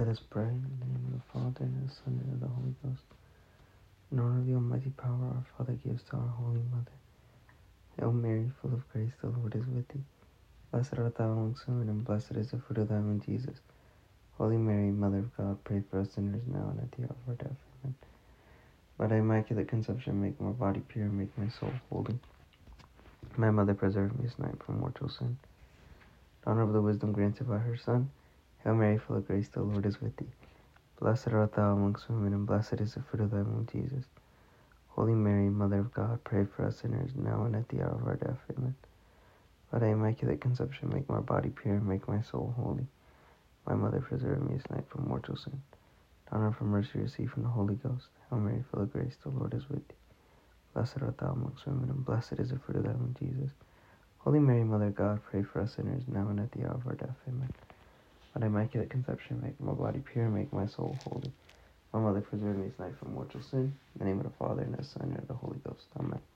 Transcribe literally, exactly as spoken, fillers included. Let us pray in the name of the Father, and the Son, and of the Holy Ghost. In honor of the almighty power our Father gives to our Holy Mother. Hail Mary, full of grace, the Lord is with thee. Blessed art thou amongst women, and blessed is the fruit of thy womb, Jesus. Holy Mary, Mother of God, pray for us sinners now and at the hour of our death. Amen. By thy immaculate conception, make my body pure, and make my soul holy. My Mother, preserve me this night from mortal sin. In honor of the wisdom granted by her Son, Hail Mary, full of grace, the Lord is with thee. Blessed art thou amongst women, and blessed is the fruit of thy womb, Jesus. Holy Mary, Mother of God, pray for us sinners, now and at the hour of our death. Amen. By thy immaculate conception, make my body pure, and make my soul holy. My Mother, preserve me this night from mortal sin. In honor for mercy, receive from the Holy Ghost. Hail Mary, full of grace, the Lord is with thee. Blessed art thou amongst women, and blessed is the fruit of thy womb, Jesus. Holy Mary, Mother of God, pray for us sinners, now and at the hour of our death. Amen. By thy immaculate conception, make my body pure, and make my soul holy. My Mother, preserve me this night from mortal sin. In the name of the Father, and of the Son, and of the Holy Ghost. Amen.